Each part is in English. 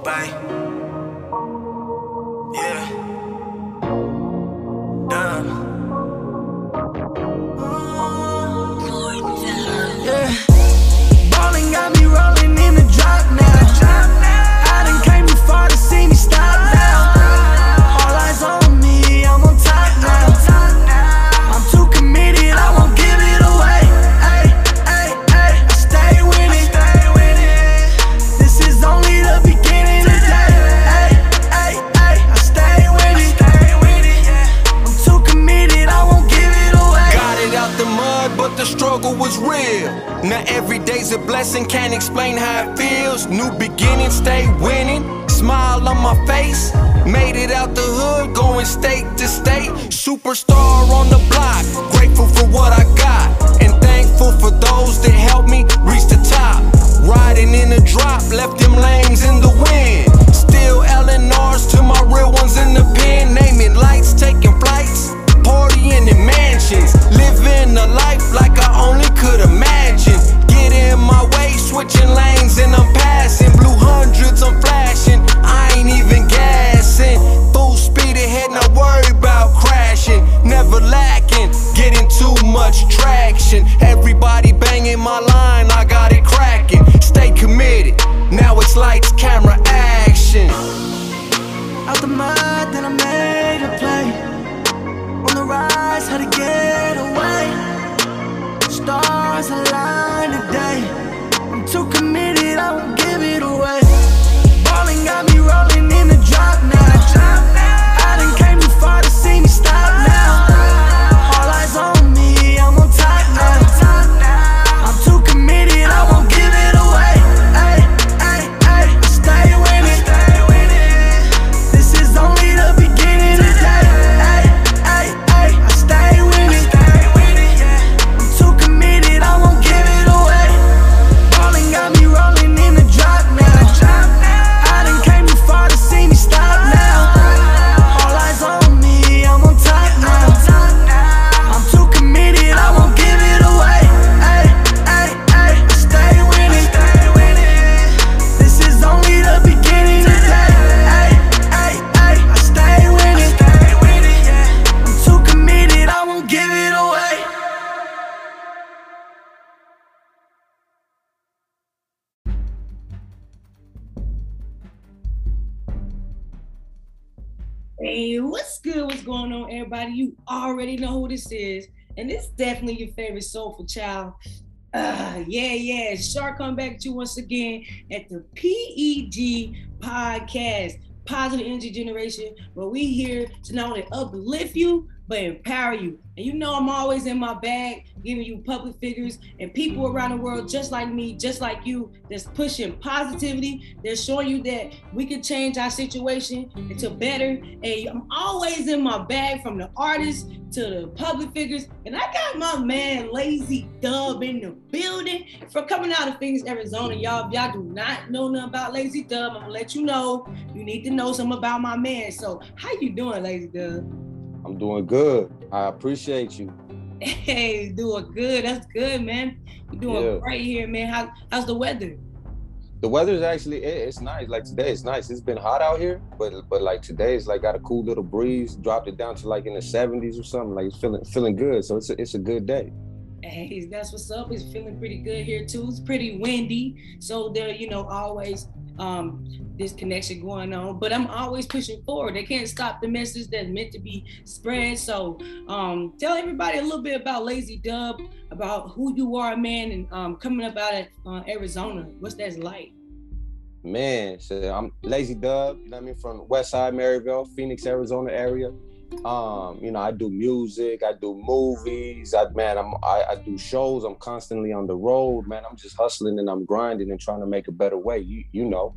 Obey. Yeah. Dub. Yeah. Ballin' got me rollin' in the drop now. I done came too far to see me stop now. All eyes on me, I'm on top now. I'm too committed, I won't give it away. Ay, ay, ay, I stay with it. This is only the beginning of the day. Ay, ay, ay, I stay with it. I'm too committed, I won't give it away. Got it out the mud, but the struggle was real. Now every day's a blessing, can't explain how it feels. New beginning, stay winning. Smile on my face, made it out the hood, going state to state. Superstar on the block, grateful for what I got, and thankful for those that helped me reach the top. Riding in the drop, left them lames in the wind. Still LNRs to my real ones in the pen, naming lights, taking flights, partying in mansions, living a life like I only could imagine. Get in my way, switching lanes and I'm passing. Blue hundreds, I'm flashing, I ain't even gassing. Full speed ahead, not worry about crashing. Never lacking, getting too much traction. Everybody banging my line, I got it cracking. Stay committed, now it's lights, camera, action. Out the mud, then I made a play. On the rise, how to get away. Stars align today. I'm too committed, I won't give it away. Ballin' got me rollin' in the drop now. I done came too far to see me stop now. All eyes on me, I'm on top now. I'm too committed, I won't give it away. Ay, ay, ay, I stay with it. This is only the beginning of the day. Ay, ay, ay, I stay with it. I'm too committed, I won't give it away. Ballin' got me rollin' in the drop now. I done came too far to see me stop now. All eyes on me, I'm on top now. I'm too committed, I won't give it away. Ay, ay, ay, I stay with it. This is only the beginning of the day. Ay, ay, ay, I stay with it. I'm too committed, I won't give it away. Hey, what's good? What's going on, everybody? You already know who this is, and it's definitely your favorite soulful child. Yeah. Shark come back at you once again at the PEG podcast, Positive Energy Generation, where we here to not only uplift you, but empower you. And you know I'm always in my bag, giving you public figures and people around the world just like me, just like you, that's pushing positivity. They're showing you that we can change our situation into better. And I'm always in my bag, from the artists to the public figures. And I got my man Lazy Dub in the building for coming out of Phoenix, Arizona. Y'all, if y'all do not know nothing about Lazy Dub, I'm gonna let you know. You need to know something about my man. So how you doing, Lazy Dub? I'm doing good. I appreciate you. Hey, doing good. That's good, man. You're doing great here, man. How's the weather? The weather's actually, it's nice. Like today, it's nice. It's been hot out here, but like today, it's like got a cool little breeze. Dropped it down to like in the 70s or something. Like it's feeling good. So it's a good day. Hey, that's what's up. It's feeling pretty good here too. It's pretty windy, so there, you know, always this connection going on, but I'm always pushing forward. They can't stop the message that's meant to be spread. So tell everybody a little bit about Lazy Dub, about who you are, man, and coming up out of Arizona. What's that like? Man, so I'm Lazy Dub, you know what I mean, from Westside Maryville, Phoenix, Arizona area. You know, I do music, I do movies, I do shows. I'm constantly on the road, man. I'm just hustling and I'm grinding and trying to make a better way, you know.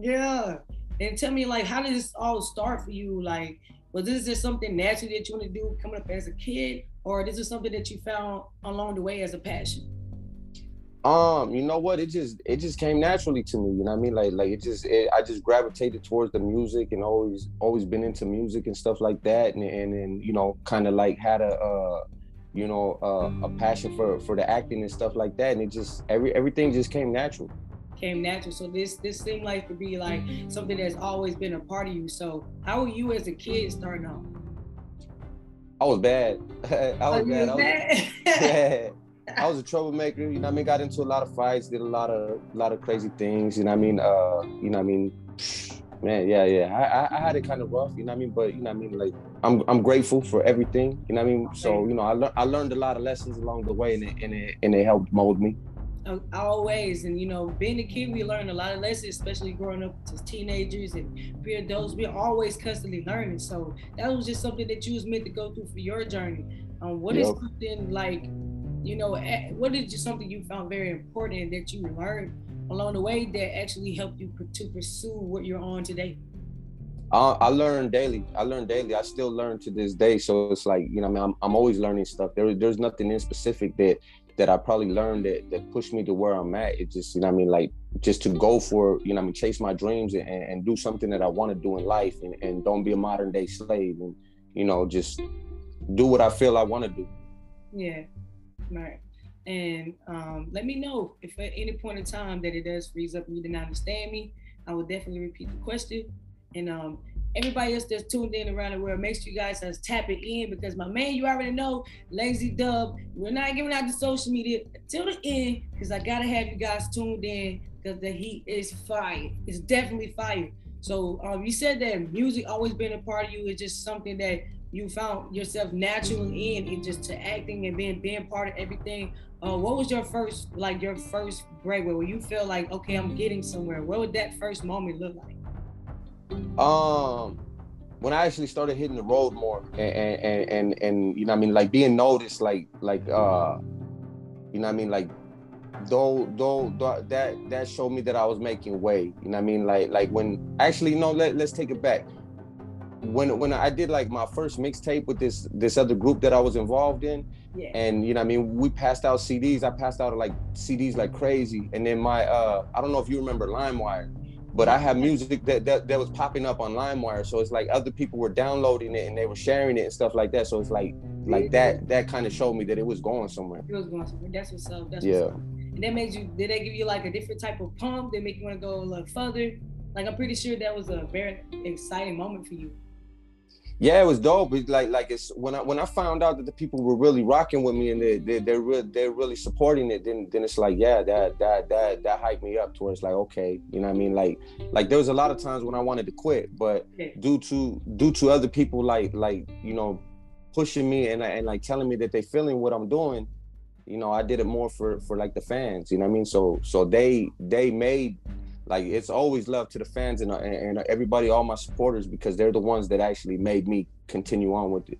Yeah. And tell me, like, how did this all start for you? Like, was this just something natural that you want to do coming up as a kid, or this is something that you found along the way as a passion? You know what, it just came naturally to me, you know what I mean? Like I just gravitated towards the music and always been into music and stuff like that, and you know, kind of like had a you know, a passion for the acting and stuff like that, and it just everything just came natural. came natural. So this seemed like to be like something that's always been a part of you. So how were you as a kid starting out? I was bad. I was bad. I was a troublemaker, you know what I mean? Got into a lot of fights, did a lot of crazy things, you know what I mean? You know what I mean? Man, yeah. I had it kind of rough, you know what I mean? But you know what I mean, like I'm grateful for everything, you know what I mean? So, you know, I learned a lot of lessons along the way, and it helped mold me. Always, and you know, being a kid, we learn a lot of lessons, especially growing up as teenagers and pre-adults. We're always constantly learning. So that was just something that you was meant to go through for your journey. What is something like, you know, what is just something you found very important that you learned along the way that actually helped you to pursue what you're on today? I learn daily. I still learn to this day. So it's like, you know, I mean, I'm always learning stuff. There's nothing in specific that I probably learned that pushed me to where I'm at. It just, you know what I mean, like just to go for, you know what I mean, chase my dreams and do something that I want to do in life, and don't be a modern day slave, and, you know, just do what I feel I want to do. Yeah. Right. And let me know if at any point in time that it does freeze up and you did not understand me. I will definitely repeat the question. And everybody else that's tuned in around the world, make sure you guys tap it in, because my man, you already know, Lazy Dub, we're not giving out the social media till the end, because I gotta have you guys tuned in, because the heat is fire. It's definitely fire. So you said that music always been a part of you. It's just something that you found yourself naturally in, and just to acting and being part of everything. What was your first breakaway where you feel like, okay, I'm getting somewhere? What would that first moment look like? When I actually started hitting the road more, and you know what I mean, like being noticed, like you know what I mean, like though that showed me that I was making way. You know what I mean, like when actually, no, let's take it back. When I did like my first mixtape with this other group that I was involved in, yeah. And you know what I mean, we passed out CDs. I passed out like CDs like crazy, and then my I don't know if you remember LimeWire, but I had music that was popping up on LimeWire, so it's like other people were downloading it and they were sharing it and stuff like that. So it's like that kind of showed me that it was going somewhere. It was going somewhere. That's what's up. That's what's up. And that made you. Did they give you like a different type of pump? They make you want to go a little further. Like I'm pretty sure that was a very exciting moment for you. Yeah, it was dope. It's like it's when I found out that the people were really rocking with me and they're really supporting it, then it's like, yeah, that hyped me up towards like, okay, you know what I mean? Like there was a lot of times when I wanted to quit, but due to other people like you know, pushing me and like telling me that they feeling what I'm doing, you know, I did it more for like the fans, you know what I mean? So they made. Like, it's always love to the fans and everybody, all my supporters, because they're the ones that actually made me continue on with it.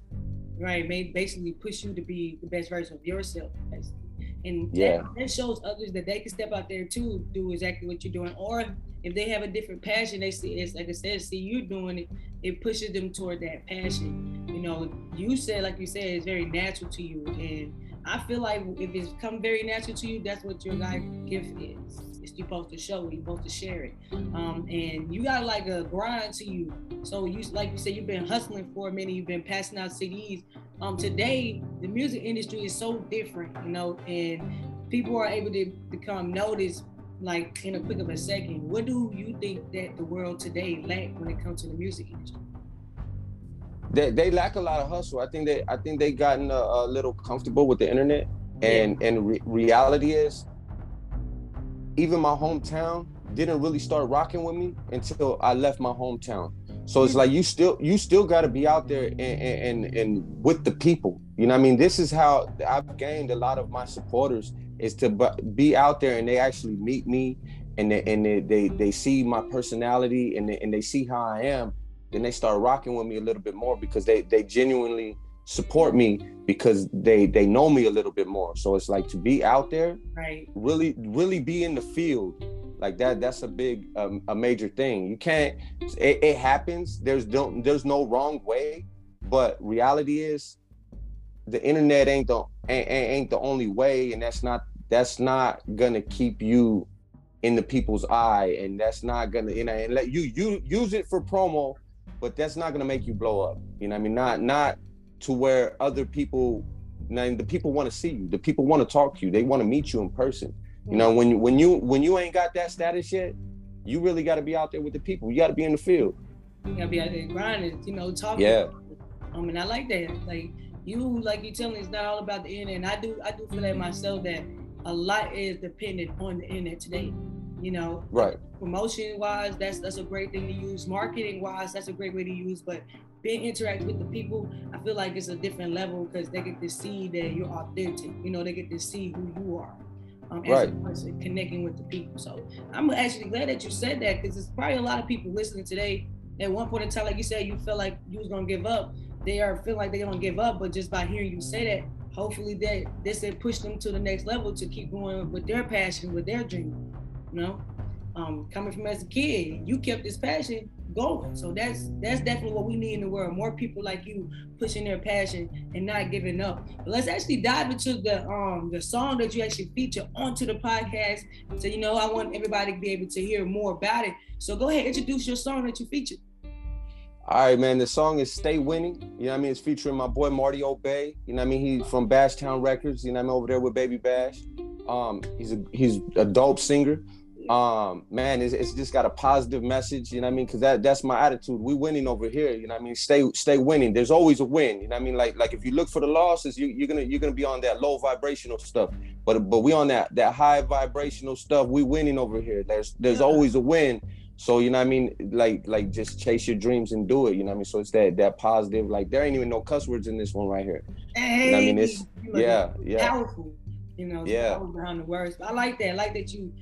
Right, made basically push you to be the best version of yourself, basically. And that shows others that they can step out there too, do exactly what you're doing. Or if they have a different passion, they see it's like I said, see you doing it, it pushes them toward that passion. You know, you said, like you said, it's very natural to you. And I feel like if it's come very natural to you, that's what your life gift is. You're supposed to show it, you're supposed to share it. And you got like a grind to you. So you, like you said, you've been hustling for a minute, you've been passing out CDs. Today, the music industry is so different, you know, and people are able to become noticed like in a quick of a second. What do you think that the world today lack when it comes to the music industry? They lack a lot of hustle. I think they gotten a little comfortable with the internet, and reality is, even my hometown didn't really start rocking with me until I left my hometown. So it's like you still got to be out there and with the people. You know what I mean? This is how I've gained a lot of my supporters, is to be out there and they actually meet me and they see my personality and they see how I am. Then they start rocking with me a little bit more because they genuinely support me, because they know me a little bit more. So it's like to be out there, right? Really be in the field, like that's a big, a major thing. You can't, it happens. There's no wrong way, but reality is the internet ain't the only way. And that's not gonna keep you in the people's eye. And that's not gonna, you know, and let you use it for promo, but that's not gonna make you blow up. You know what I mean? Not to where other people, the people want to see you, the people want to talk to you, they want to meet you in person. You know, when you ain't got that status yet, you really got to be out there with the people. You got to be in the field. You got to be out there grinding, you know, talking. Yeah. I mean, I like that. Like you tell me, it's not all about the internet. And I do feel like myself that a lot is dependent on the internet today. You know, right. Promotion wise, that's a great thing to use. Marketing wise, that's a great way to use. But being interactive with the people, I feel like it's a different level because they get to see that you're authentic. You know, they get to see who you are. As a person, connecting with the people. So I'm actually glad that you said that because there's probably a lot of people listening today. At one point in time, like you said, you felt like you was gonna give up. They are feeling like they're gonna give up, but just by hearing you say that, hopefully that this will push them to the next level to keep going with their passion, with their dream. You know, coming from as a kid, you kept this passion going. So that's definitely what we need in the world. More people like you pushing their passion and not giving up. But let's actually dive into the song that you actually feature onto the podcast. So, you know, I want everybody to be able to hear more about it. So go ahead, introduce your song that you featured. All right, man, the song is Stay Winning. You know what I mean? It's featuring my boy, Marty Obey. You know what I mean? He's from Bash Town Records, you know what I mean? Over there with Baby Bash. He's a dope singer. Man, it's just got a positive message, you know what I mean? Because that's my attitude. We winning over here, you know what I mean? Stay winning. There's always a win, you know what I mean? Like if you look for the losses, you're gonna be on that low vibrational stuff. But we on that high vibrational stuff. We winning over here. There's always a win. So you know what I mean? Like just chase your dreams and do it, you know what I mean? So it's that positive. Like there ain't even no cuss words in this one right here. Hey, you know what I mean? It's yeah. Powerful. You know, yeah. Behind the words. But I like that. I like that you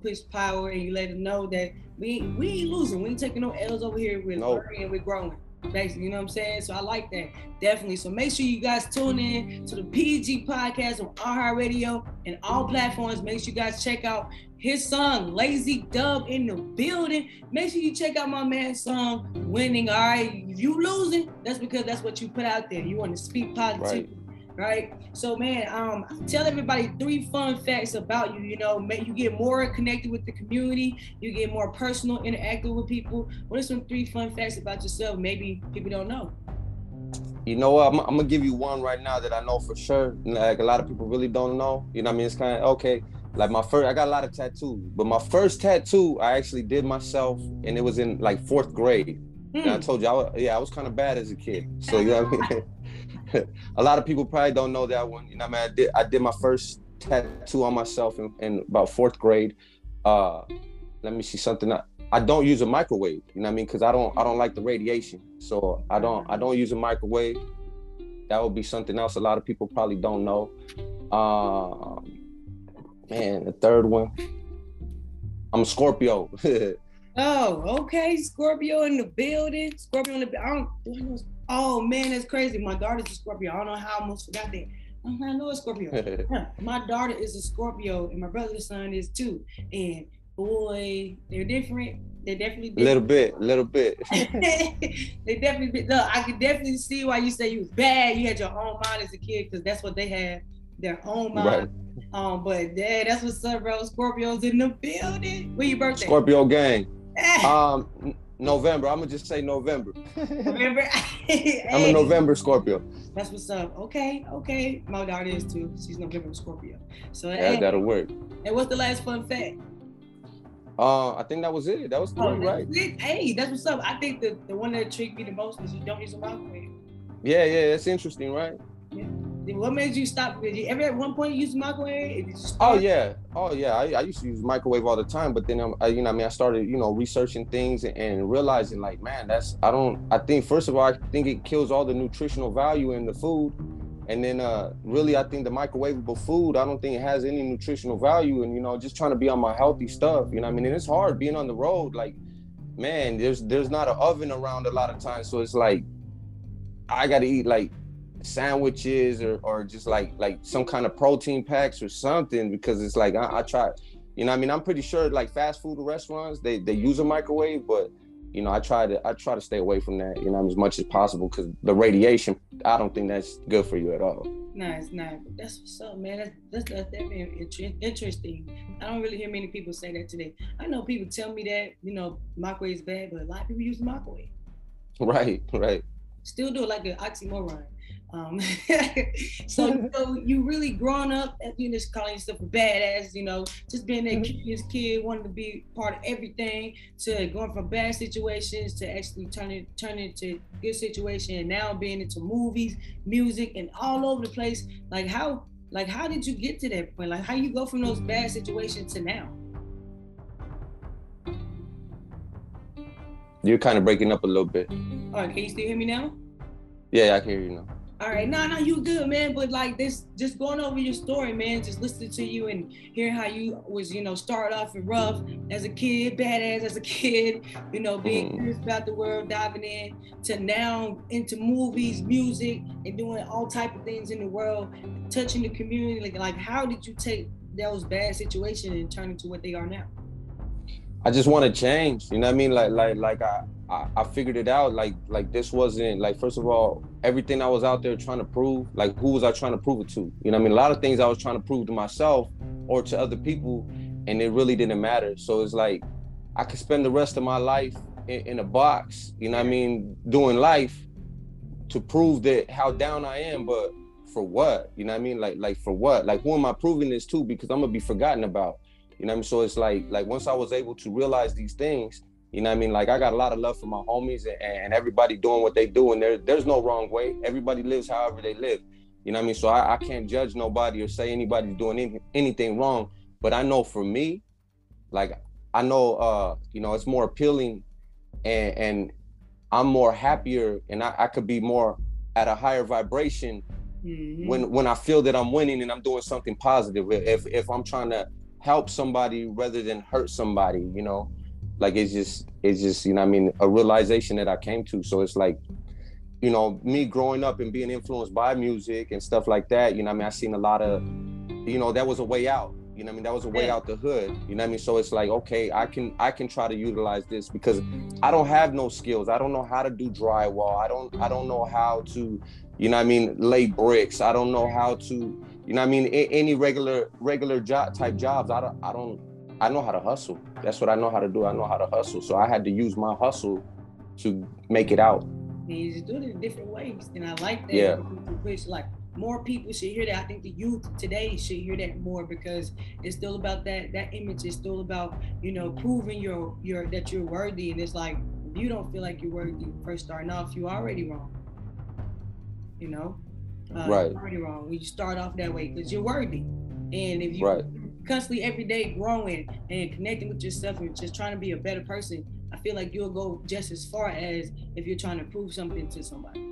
push power and you let them know that we ain't losing. We ain't taking no L's over here. We're learning and we're growing. Basically, you know what I'm saying? So I like that. Definitely. So make sure you guys tune in to the PG podcast on AHA Radio and all platforms. Make sure you guys check out his song, Lazy Dub, in the building. Make sure you check out my man's song, Winning. All right. If you losing, that's because that's what you put out there. You want to speak positivity. Right. Right, so man, tell everybody 3 fun facts about you. You know, you get more connected with the community, you get more personal, interactive with people. What are some 3 fun facts about yourself? Maybe people don't know. You know, I'm gonna give you one right now that I know for sure. Like a lot of people really don't know. You know what I mean? It's kind of okay. Like I got a lot of tattoos, but my first tattoo I actually did myself, and it was in like 4th grade. And I told you, I was kind of bad as a kid. So you know what I mean. A lot of people probably don't know that one. You know, I mean, I did my first tattoo on myself in about 4th grade. Let me see something. I don't use a microwave. You know what I mean? Because I don't like the radiation. So I don't use a microwave. That would be something else a lot of people probably don't know. Man, the 3rd one. I'm a Scorpio. Oh, okay. Scorpio in the building. Scorpio in the. Oh man, that's crazy. My daughter's a Scorpio. I don't know how I almost forgot that. I know a Scorpio. My daughter is a Scorpio, and my brother's son is too. And boy, they're different. They're definitely different. A little bit. They definitely. Look, I could definitely see why you say you was bad. You had your own mind as a kid because that's what they had, their own mind. Right. But yeah, that's what's up, bro. Scorpio's in the building. When's your birthday? Scorpio gang. November. I'm gonna just say November. November. Hey. I'm a November Scorpio. That's what's up. Okay. My daughter is too. She's November Scorpio. So yeah, that'll work. And what's the last fun fact? I think that was it. That was three, right? Hey, that's what's up. I think the one that tricked me the most was you don't use a microwave. Yeah, that's interesting, right? Yeah. What made you stop? Did you ever at one point use microwave? Oh yeah. I used to use microwave all the time, but then I started, you know, researching things and realizing like, man, I think first of all, I think it kills all the nutritional value in the food, and then really I think the microwavable food, I don't think it has any nutritional value, and you know, just trying to be on my healthy stuff, you know what I mean? And it's hard being on the road, like, man, there's not an oven around a lot of times, so it's like I got to eat like sandwiches or just like some kind of protein packs or something, because it's like I tried, you know what I mean? I'm pretty sure like fast food restaurants, they use a microwave, but you know, I try to stay away from that, you know, as much as possible, because the radiation, I don't think that's good for you at all. No, it's not. That's what's up, man. That's definitely interesting. I don't really hear many people say that today. I know people tell me that, you know, microwave is bad, but a lot of people use the microwave. Right. Still do it like an oxymoron. So you know, you really grown up and you just calling yourself a badass, you know, just being that curious kid, wanting to be part of everything, to going from bad situations to actually turning into good situation, and now being into movies, music, and all over the place. Like how did you get to that point? Like how you go from those bad situations to now? You're kind of breaking up a little bit. All right, can you still hear me now? Yeah, I can hear you now. All right, no, you good, man. But like this, just going over your story, man, just listening to you and hearing how you was, you know, started off and rough as a kid, badass as a kid, you know, being curious about the world, diving in, to now into movies, music, and doing all type of things in the world, touching the community. Like how did you take those bad situations and turn into what they are now? I just want to change, you know what I mean? I figured it out, like this wasn't, like, first of all, everything I was out there trying to prove, like, who was I trying to prove it to? You know what I mean? A lot of things I was trying to prove to myself or to other people, and it really didn't matter. So it's like, I could spend the rest of my life in a box, you know what I mean, doing life to prove that how down I am, but for what? You know what I mean? Like for what? Like, who am I proving this to? Because I'm gonna be forgotten about, you know what I mean? So it's like once I was able to realize these things, you know what I mean? Like, I got a lot of love for my homies and everybody doing what they do. And there's no wrong way. Everybody lives however they live. You know what I mean? So I can't judge nobody or say anybody's doing anything wrong. But I know for me, like, I know, you know, it's more appealing and I'm more happier and I could be more at a higher vibration when I feel that I'm winning and I'm doing something positive. If I'm trying to help somebody rather than hurt somebody, you know? Like, it's just, you know what I mean, a realization that I came to. So it's like, you know, me growing up and being influenced by music and stuff like that, you know what I mean, I seen a lot of, you know, that was a way out, you know what I mean, that was a way out the hood, you know what I mean? So it's like, okay, I can try to utilize this because I don't have no skills. I don't know how to do drywall. I don't know how to, you know what I mean, lay bricks. I don't know how to, you know what I mean, any regular job type jobs. I know how to hustle. That's what I know how to do. I know how to hustle. So I had to use my hustle to make it out. And you just do it in different ways. And I like that. Yeah. Like, more people should hear that. I think the youth today should hear that more because it's still about that image. It's still about, you know, proving your that you're worthy. And it's like, if you don't feel like you're worthy first starting off, you're already wrong. You know? Right. You're already wrong when you start off that way because you're worthy. And if you... Right. Constantly every day growing and connecting with yourself and just trying to be a better person, I feel like you'll go just as far as if you're trying to prove something to somebody.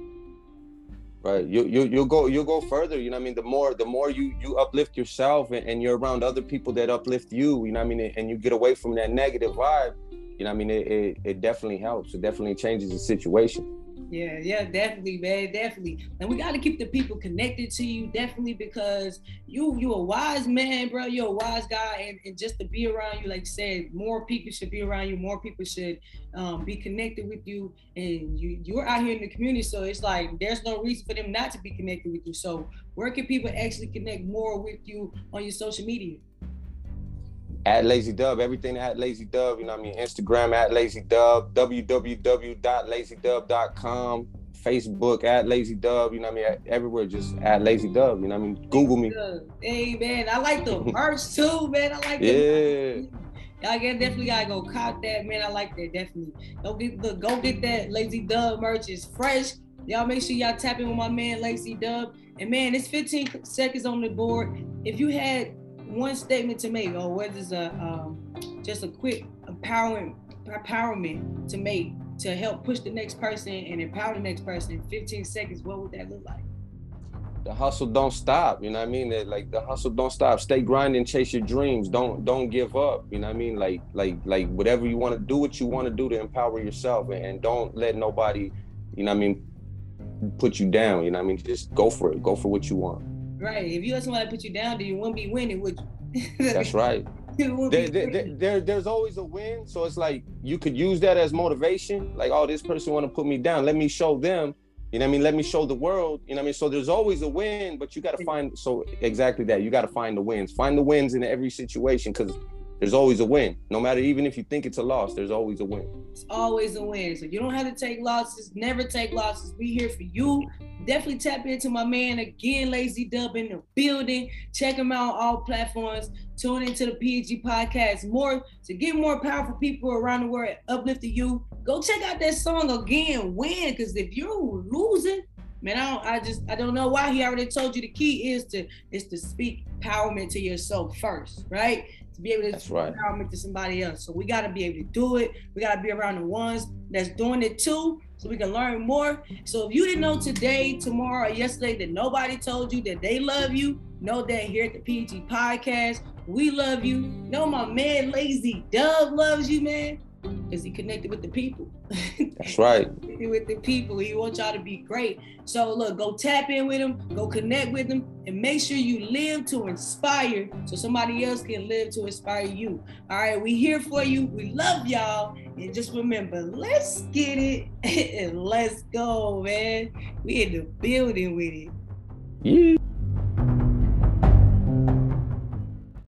Right. You'll go further, you know what I mean? The more you uplift yourself and you're around other people that uplift you, you know what I mean, and you get away from that negative vibe, you know what I mean, it definitely helps. It definitely changes the situation. Yeah, definitely, man, definitely. And we got to keep the people connected to you, definitely, because you a wise man, bro. You're a wise guy, and just to be around you, like I said, more people should be around you. More people should be connected with you, and you're out here in the community, so it's like there's no reason for them not to be connected with you. So where can people actually connect more with you on your social media? At Lazy Dub, everything at Lazy Dub, you know what I mean? Instagram at Lazy Dub, www.lazydub.com, Facebook at Lazy Dub, you know what I mean? Everywhere, just at Lazy Dub, you know what I mean? Google me. Hey, man, I like the merch too, man. I like the merch. Y'all definitely gotta go cop that, man. I like that, definitely. Go get that Lazy Dub merch. It's fresh. Y'all make sure y'all tap in with my man, Lazy Dub. And man, it's 15 seconds on the board. If you had one statement to make, or whether it's just a quick empowerment to make to help push the next person and empower the next person in 15 seconds, what would that look like? The hustle don't stop, you know what I mean? Like, the hustle don't stop. Stay grinding, chase your dreams. Don't give up, you know what I mean? Like whatever you want to do, what you want to do to empower yourself, and don't let nobody, you know what I mean, put you down, you know what I mean? Just go for it. Go for what you want. Right. If you let somebody put you down, then you wouldn't be winning, would you? That's right. There's always a win. So it's like, you could use that as motivation. Like, oh, this person want to put me down. Let me show them. You know what I mean? Let me show the world. You know what I mean? So there's always a win, but you got to find. So exactly that. You got to find the wins. Find the wins in every situation, because There's always a win. No matter, even if you think it's a loss, there's always a win. It's always a win. So you don't have to take losses. Never take losses. We here for you. Definitely tap into my man again, Lazy Dub in the building. Check him out on all platforms. Tune into the PG podcast more to get more powerful people around the world uplifting you. Go check out that song again, Win, because if you're losing, man, I don't know why. He already told you the key is to speak empowerment to yourself first, right? To be able to speak empowerment to somebody else. So we got to be able to do it. We got to be around the ones that's doing it too, so we can learn more. So if you didn't know today, tomorrow, or yesterday that nobody told you that they love you, know that here at the PG Podcast, we love you. Know my man Lazy Dub loves you, man, because he connected with the people. That's right. With the people. He wants y'all to be great. So look, go tap in with him, go connect with him, and make sure you live to inspire so somebody else can live to inspire you. All right, we here for you. We love y'all. And just remember, let's get it and let's go, man. We in the building with it. Yeah.